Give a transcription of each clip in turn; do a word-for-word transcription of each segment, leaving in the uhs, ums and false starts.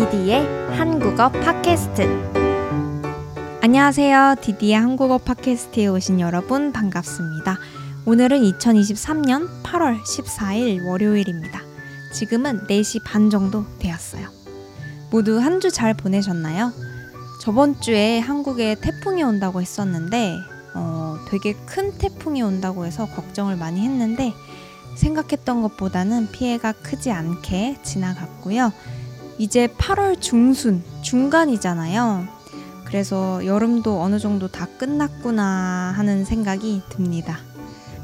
디디의 한국어 팟캐스트. 안녕하세요. 디디의 한국어 팟캐스트에 오신 여러분 반갑습니다. 오늘은 이천이십삼 년 팔월 십사일 월요일입니다. 지금은 네 시 반 정도 되었어요. 모두 한 주 잘 보내셨나요? 저번 주에 한국에 태풍이 온다고 했었는데 어, 되게 큰 태풍이 온다고 해서 걱정을 많이 했는데 생각했던 것보다는 피해가 크지 않게 지나갔고요. 이제 팔월 중순, 중간이잖아요. 그래서 여름도 어느 정도 다 끝났구나 하는 생각이 듭니다.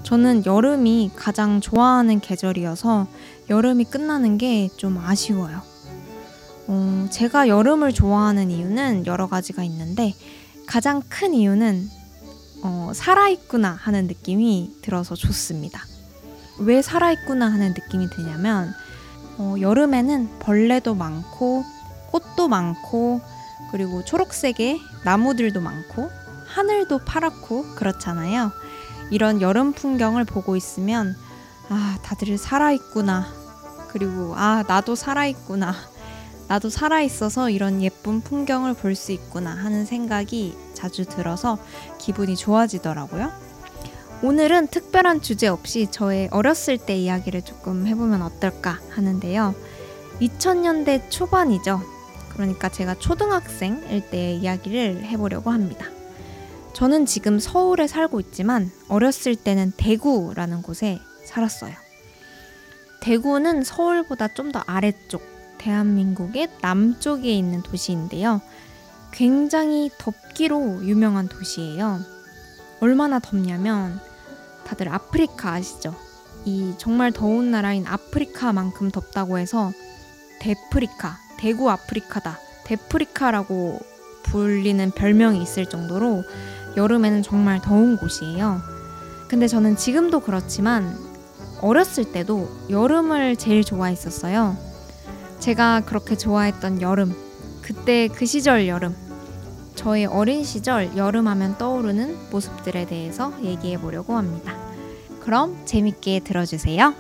저는 여름이 가장 좋아하는 계절이어서 여름이 끝나는 게 좀 아쉬워요. 어, 제가 여름을 좋아하는 이유는 여러 가지가 있는데 가장 큰 이유는 어, 살아있구나 하는 느낌이 들어서 좋습니다. 왜 살아있구나 하는 느낌이 드냐면 어, 여름에는 벌레도 많고 꽃도 많고 그리고 초록색의 나무들도 많고 하늘도 파랗고 그렇잖아요. 이런 여름 풍경을 보고 있으면 아, 다들 살아있구나. 그리고 아, 나도 살아있구나. 나도 살아있어서 이런 예쁜 풍경을 볼 수 있구나 하는 생각이 자주 들어서 기분이 좋아지더라고요. 오늘은 특별한 주제 없이 저의 어렸을 때 이야기를 조금 해보면 어떨까 하는데요. 이천 년대 초반이죠. 그러니까 제가 초등학생일 때의 이야기를 해보려고 합니다. 저는 지금 서울에 살고 있지만 어렸을 때는 대구라는 곳에 살았어요. 대구는 서울보다 좀 더 아래쪽, 대한민국의 남쪽에 있는 도시인데요. 굉장히 덥기로 유명한 도시예요. 얼마나 덥냐면 다들 아프리카 아시죠? 이 정말 더운 나라인 아프리카만큼 덥다고 해서 데프리카, 대구 아프리카다, 데프리카라고 불리는 별명이 있을 정도로 여름에는 정말 더운 곳이에요. 근데 저는 지금도 그렇지만 어렸을 때도 여름을 제일 좋아했었어요. 제가 그렇게 좋아했던 여름, 그때 그 시절 여름, 저의 어린 시절 여름하면 떠오르는 모습들에 대해서 얘기해 보려고 합니다. 그럼 재밌게 들어주세요.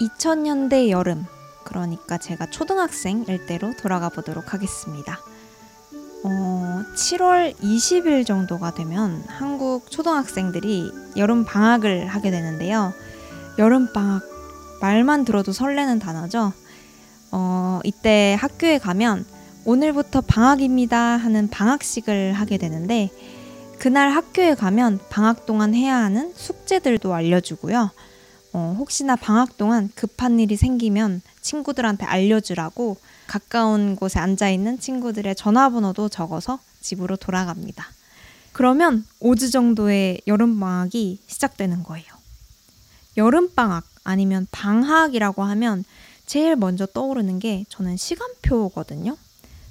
이천 년대 여름, 그러니까 제가 초등학생일 때로 돌아가 보도록 하겠습니다. 어, 칠월 이십일 정도가 되면 한국 초등학생들이 여름 방학을 하게 되는데요. 여름 방학, 말만 들어도 설레는 단어죠. 어, 이때 학교에 가면 오늘부터 방학입니다 하는 방학식을 하게 되는데 그날 학교에 가면 방학 동안 해야 하는 숙제들도 알려주고요. 어, 혹시나 방학 동안 급한 일이 생기면 친구들한테 알려주라고 가까운 곳에 앉아있는 친구들의 전화번호도 적어서 집으로 돌아갑니다. 그러면 오 주 정도의 여름방학이 시작되는 거예요. 여름방학 아니면 방학이라고 하면 제일 먼저 떠오르는 게 저는 시간표거든요.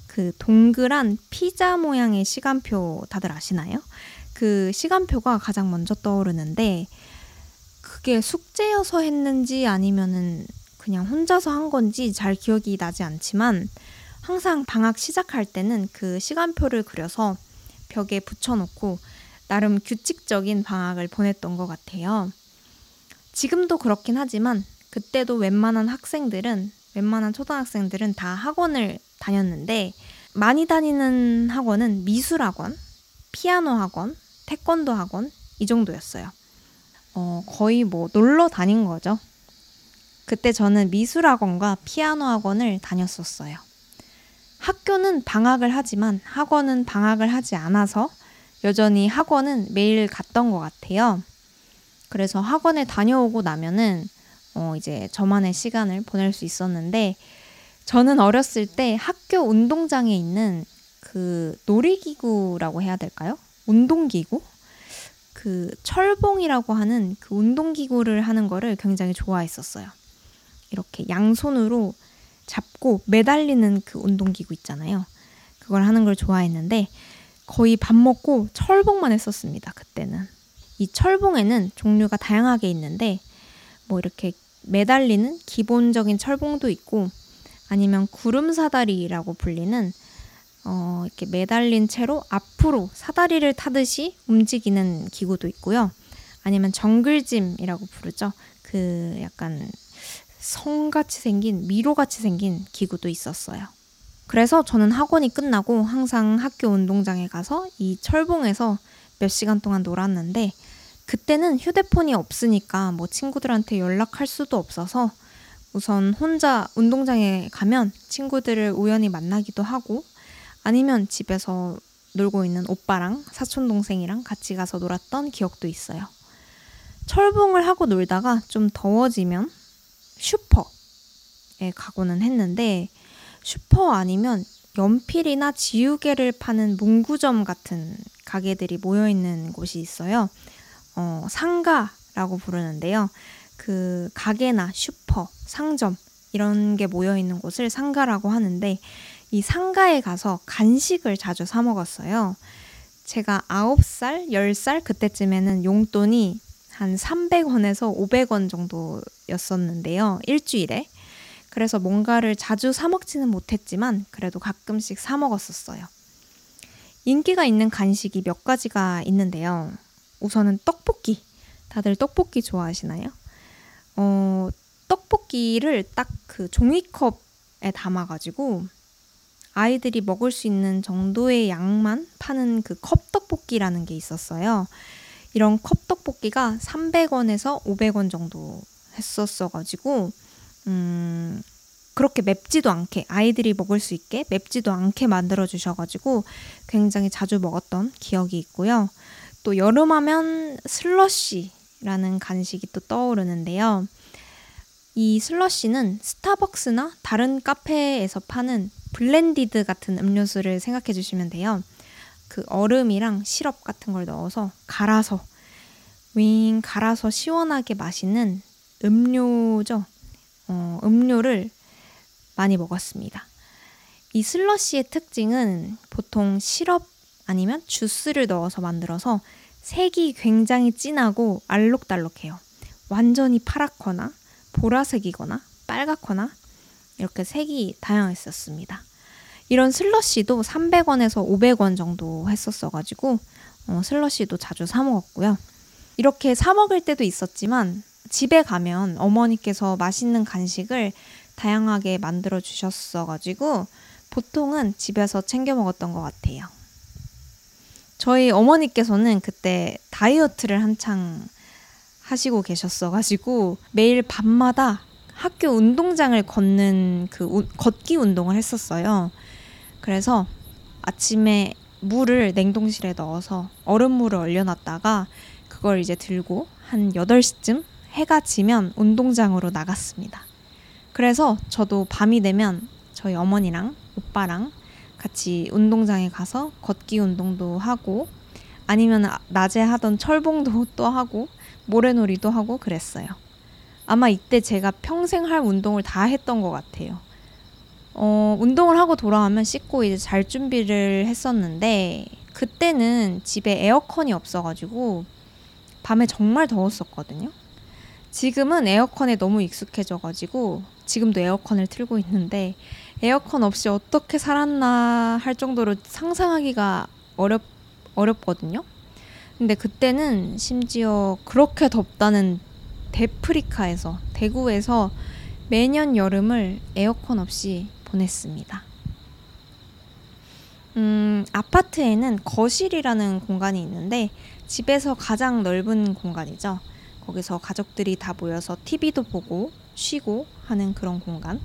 그 동그란 피자 모양의 시간표 다들 아시나요? 그 시간표가 가장 먼저 떠오르는데 그게 숙제여서 했는지 아니면은 그냥 혼자서 한 건지 잘 기억이 나지 않지만 항상 방학 시작할 때는 그 시간표를 그려서 벽에 붙여놓고 나름 규칙적인 방학을 보냈던 것 같아요. 지금도 그렇긴 하지만 그때도 웬만한 학생들은 웬만한 초등학생들은 다 학원을 다녔는데 많이 다니는 학원은 미술학원, 피아노 학원, 태권도 학원 이 정도였어요. 어, 거의 뭐 놀러 다닌 거죠. 그때 저는 미술학원과 피아노 학원을 다녔었어요. 학교는 방학을 하지만 학원은 방학을 하지 않아서 여전히 학원은 매일 갔던 것 같아요. 그래서 학원에 다녀오고 나면은 어, 이제 저만의 시간을 보낼 수 있었는데 저는 어렸을 때 학교 운동장에 있는 그 놀이기구라고 해야 될까요? 운동기구? 그 철봉이라고 하는 그 운동기구를 하는 거를 굉장히 좋아했었어요. 이렇게 양손으로 잡고 매달리는 그 운동기구 있잖아요. 그걸 하는 걸 좋아했는데 거의 밥 먹고 철봉만 했었습니다. 그때는. 이 철봉에는 종류가 다양하게 있는데 뭐 이렇게 매달리는 기본적인 철봉도 있고 아니면 구름 사다리라고 불리는 어, 이렇게 매달린 채로 앞으로 사다리를 타듯이 움직이는 기구도 있고요. 아니면 정글짐이라고 부르죠. 그 약간 성같이 생긴, 미로같이 생긴 기구도 있었어요. 그래서 저는 학원이 끝나고 항상 학교 운동장에 가서 이 철봉에서 몇 시간 동안 놀았는데, 그때는 휴대폰이 없으니까 뭐 친구들한테 연락할 수도 없어서 우선 혼자 운동장에 가면 친구들을 우연히 만나기도 하고, 아니면 집에서 놀고 있는 오빠랑 사촌동생이랑 같이 가서 놀았던 기억도 있어요. 철봉을 하고 놀다가 좀 더워지면 슈퍼에 가고는 했는데, 슈퍼 아니면 연필이나 지우개를 파는 문구점 같은 가게들이 모여있는 곳이 있어요. 어, 상가라고 부르는데요. 그 가게나 슈퍼, 상점 이런 게 모여있는 곳을 상가라고 하는데, 이 상가에 가서 간식을 자주 사 먹었어요. 제가 아홉 살, 열 살 그때쯤에는 용돈이 한 삼백 원에서 오백 원 정도였었는데요. 일주일에. 그래서 뭔가를 자주 사 먹지는 못했지만 그래도 가끔씩 사 먹었었어요. 인기가 있는 간식이 몇 가지가 있는데요. 우선은 떡볶이. 다들 떡볶이 좋아하시나요? 어, 떡볶이를 딱 그 종이컵에 담아가지고 아이들이 먹을 수 있는 정도의 양만 파는 그 컵떡볶이라는 게 있었어요. 이런 컵떡볶이가 삼백 원에서 오백 원 정도 했었어가지고 음, 그렇게 맵지도 않게, 아이들이 먹을 수 있게 맵지도 않게 만들어주셔가지고 굉장히 자주 먹었던 기억이 있고요. 또 여름하면 슬러시 라는 간식이 또 떠오르는데요. 이 슬러시는 스타벅스나 다른 카페에서 파는 블렌디드 같은 음료수를 생각해 주시면 돼요. 그 얼음이랑 시럽 같은 걸 넣어서 갈아서 윙 갈아서 시원하게 마시는 음료죠. 어, 음료를 많이 먹었습니다. 이 슬러시의 특징은 보통 시럽 아니면 주스를 넣어서 만들어서 색이 굉장히 진하고 알록달록해요. 완전히 파랗거나 보라색이거나 빨갛거나 이렇게 색이 다양했었습니다. 이런 슬러시도 삼백 원에서 오백 원 정도 했었어가지고 어, 슬러시도 자주 사 먹었고요. 이렇게 사 먹을 때도 있었지만 집에 가면 어머니께서 맛있는 간식을 다양하게 만들어 주셨어가지고 보통은 집에서 챙겨 먹었던 것 같아요. 저희 어머니께서는 그때 다이어트를 한창 하시고 계셨어가지고 매일 밤마다 학교 운동장을 걷는 그 우, 걷기 운동을 했었어요. 그래서 아침에 물을 냉동실에 넣어서 얼음물을 얼려놨다가 그걸 이제 들고 한 여덟 시쯤 해가 지면 운동장으로 나갔습니다. 그래서 저도 밤이 되면 저희 어머니랑 오빠랑 같이 운동장에 가서 걷기 운동도 하고, 아니면 낮에 하던 철봉도 또 하고, 모래놀이도 하고 그랬어요. 아마 이때 제가 평생 할 운동을 다 했던 것 같아요. 어, 운동을 하고 돌아오면 씻고 이제 잘 준비를 했었는데, 그때는 집에 에어컨이 없어가지고 밤에 정말 더웠었거든요. 지금은 에어컨에 너무 익숙해져가지고 지금도 에어컨을 틀고 있는데 에어컨 없이 어떻게 살았나 할 정도로 상상하기가 어렵, 어렵거든요. 근데 그때는 심지어 그렇게 덥다는 데프리카에서, 대구에서 매년 여름을 에어컨 없이 보냈습니다. 음, 아파트에는 거실이라는 공간이 있는데 집에서 가장 넓은 공간이죠. 거기서 가족들이 다 모여서 티비도 보고 쉬고 하는 그런 공간.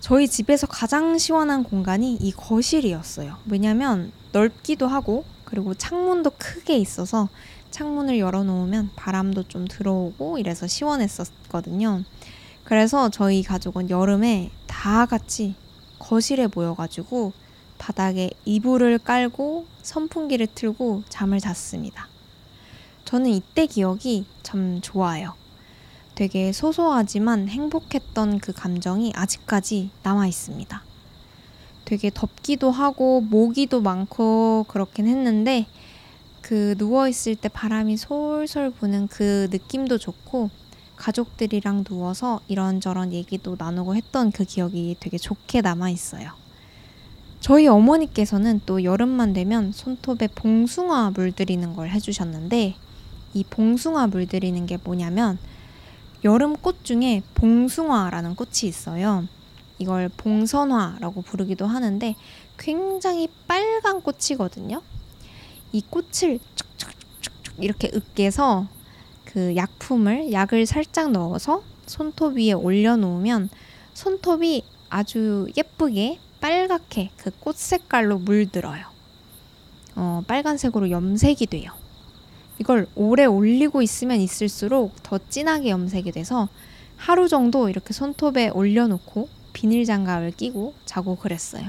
저희 집에서 가장 시원한 공간이 이 거실이었어요. 왜냐면 넓기도 하고 그리고 창문도 크게 있어서 창문을 열어놓으면 바람도 좀 들어오고 이래서 시원했었거든요. 그래서 저희 가족은 여름에 다 같이 거실에 모여가지고 바닥에 이불을 깔고 선풍기를 틀고 잠을 잤습니다. 저는 이때 기억이 참 좋아요. 되게 소소하지만 행복했던 그 감정이 아직까지 남아있습니다. 되게 덥기도 하고 모기도 많고 그렇긴 했는데 그 누워있을 때 바람이 솔솔 부는 그 느낌도 좋고 가족들이랑 누워서 이런저런 얘기도 나누고 했던 그 기억이 되게 좋게 남아있어요. 저희 어머니께서는 또 여름만 되면 손톱에 봉숭아 물들이는 걸 해주셨는데 이 봉숭아 물들이는 게 뭐냐면 여름 꽃 중에 봉숭아라는 꽃이 있어요. 이걸 봉선화라고 부르기도 하는데 굉장히 빨간 꽃이거든요. 이 꽃을 쭉쭉쭉쭉 이렇게 으깨서 그 약품을 약을 살짝 넣어서 손톱 위에 올려놓으면 손톱이 아주 예쁘게 빨갛게 그 꽃 색깔로 물들어요. 어, 빨간색으로 염색이 돼요. 이걸 오래 올리고 있으면 있을수록 더 진하게 염색이 돼서 하루 정도 이렇게 손톱에 올려놓고 비닐장갑을 끼고 자고 그랬어요.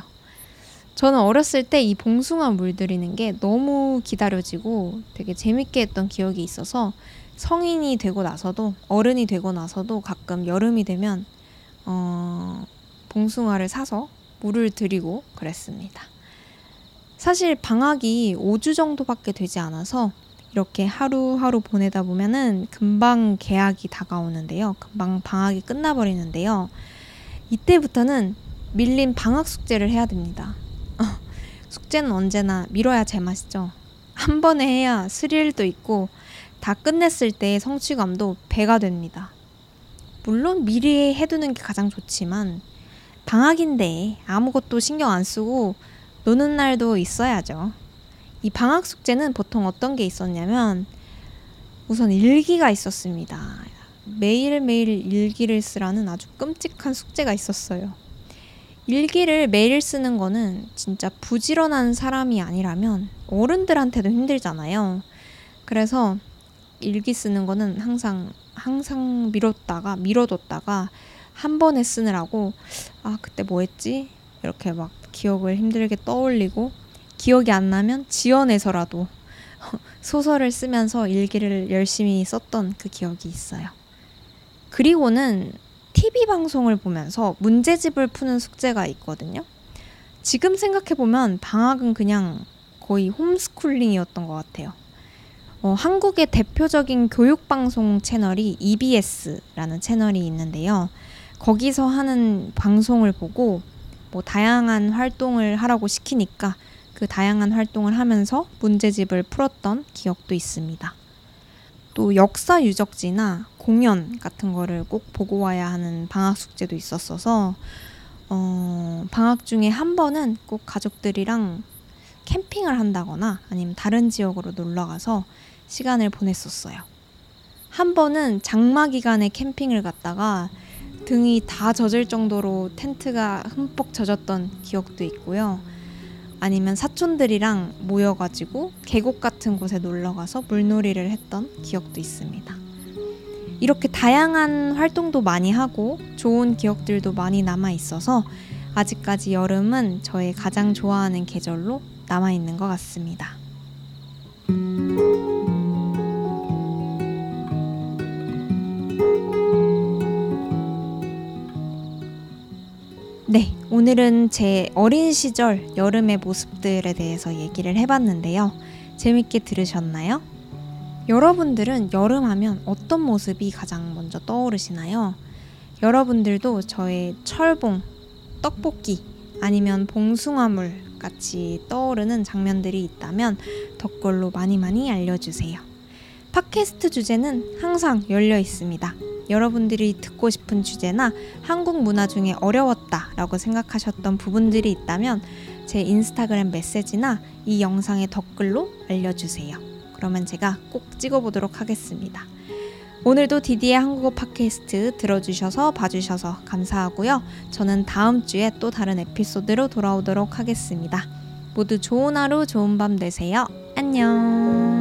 저는 어렸을 때 이 봉숭아 물들이는 게 너무 기다려지고 되게 재밌게 했던 기억이 있어서 성인이 되고 나서도 어른이 되고 나서도 가끔 여름이 되면 어, 봉숭아를 사서 물을 들이고 그랬습니다. 사실 방학이 오 주 정도밖에 되지 않아서 이렇게 하루하루 보내다 보면은 금방 개학이 다가오는데요. 금방 방학이 끝나버리는데요. 이때부터는 밀린 방학 숙제를 해야 됩니다. 숙제는 언제나 미뤄야 제맛이죠. 한 번에 해야 스릴도 있고 다 끝냈을 때의 성취감도 배가 됩니다. 물론 미리 해두는 게 가장 좋지만 방학인데 아무것도 신경 안 쓰고 노는 날도 있어야죠. 이 방학 숙제는 보통 어떤 게 있었냐면 우선 일기가 있었습니다. 매일매일 일기를 쓰라는 아주 끔찍한 숙제가 있었어요. 일기를 매일 쓰는 거는 진짜 부지런한 사람이 아니라면 어른들한테도 힘들잖아요. 그래서 일기 쓰는 거는 항상 항상 미뤘다가 미뤄뒀다가 한 번에 쓰느라고 아 그때 뭐 했지? 이렇게 막 기억을 힘들게 떠올리고 기억이 안 나면 지어내서라도 소설을 쓰면서 일기를 열심히 썼던 그 기억이 있어요. 그리고는 티비 방송을 보면서 문제집을 푸는 숙제가 있거든요. 지금 생각해보면 방학은 그냥 거의 홈스쿨링이었던 것 같아요. 어, 한국의 대표적인 교육방송 채널이 이비에스라는 채널이 있는데요. 거기서 하는 방송을 보고 뭐 다양한 활동을 하라고 시키니까 그 다양한 활동을 하면서 문제집을 풀었던 기억도 있습니다. 또 역사 유적지나 공연 같은 거를 꼭 보고 와야 하는 방학 숙제도 있었어서 어, 방학 중에 한 번은 꼭 가족들이랑 캠핑을 한다거나 아니면 다른 지역으로 놀러가서 시간을 보냈었어요. 한 번은 장마 기간에 캠핑을 갔다가 등이 다 젖을 정도로 텐트가 흠뻑 젖었던 기억도 있고요. 아니면 사촌들이랑 모여가지고 계곡 같은 곳에 놀러가서 물놀이를 했던 기억도 있습니다. 이렇게 다양한 활동도 많이 하고 좋은 기억들도 많이 남아있어서 아직까지 여름은 저의 가장 좋아하는 계절로 남아있는 것 같습니다. 네, 오늘은 제 어린 시절 여름의 모습들에 대해서 얘기를 해봤는데요. 재밌게 들으셨나요? 여러분들은 여름하면 어떤 모습이 가장 먼저 떠오르시나요? 여러분들도 저의 철봉, 떡볶이 아니면 봉숭아물 같이 떠오르는 장면들이 있다면 댓글로 많이 많이 알려주세요. 팟캐스트 주제는 항상 열려 있습니다. 여러분들이 듣고 싶은 주제나 한국 문화 중에 어려웠다라고 생각하셨던 부분들이 있다면 제 인스타그램 메시지나 이 영상의 댓글로 알려주세요. 그러면 제가 꼭 찍어보도록 하겠습니다. 오늘도 디디의 한국어 팟캐스트 들어주셔서 봐주셔서 감사하고요. 저는 다음 주에 또 다른 에피소드로 돌아오도록 하겠습니다. 모두 좋은 하루, 좋은 밤 되세요. 안녕.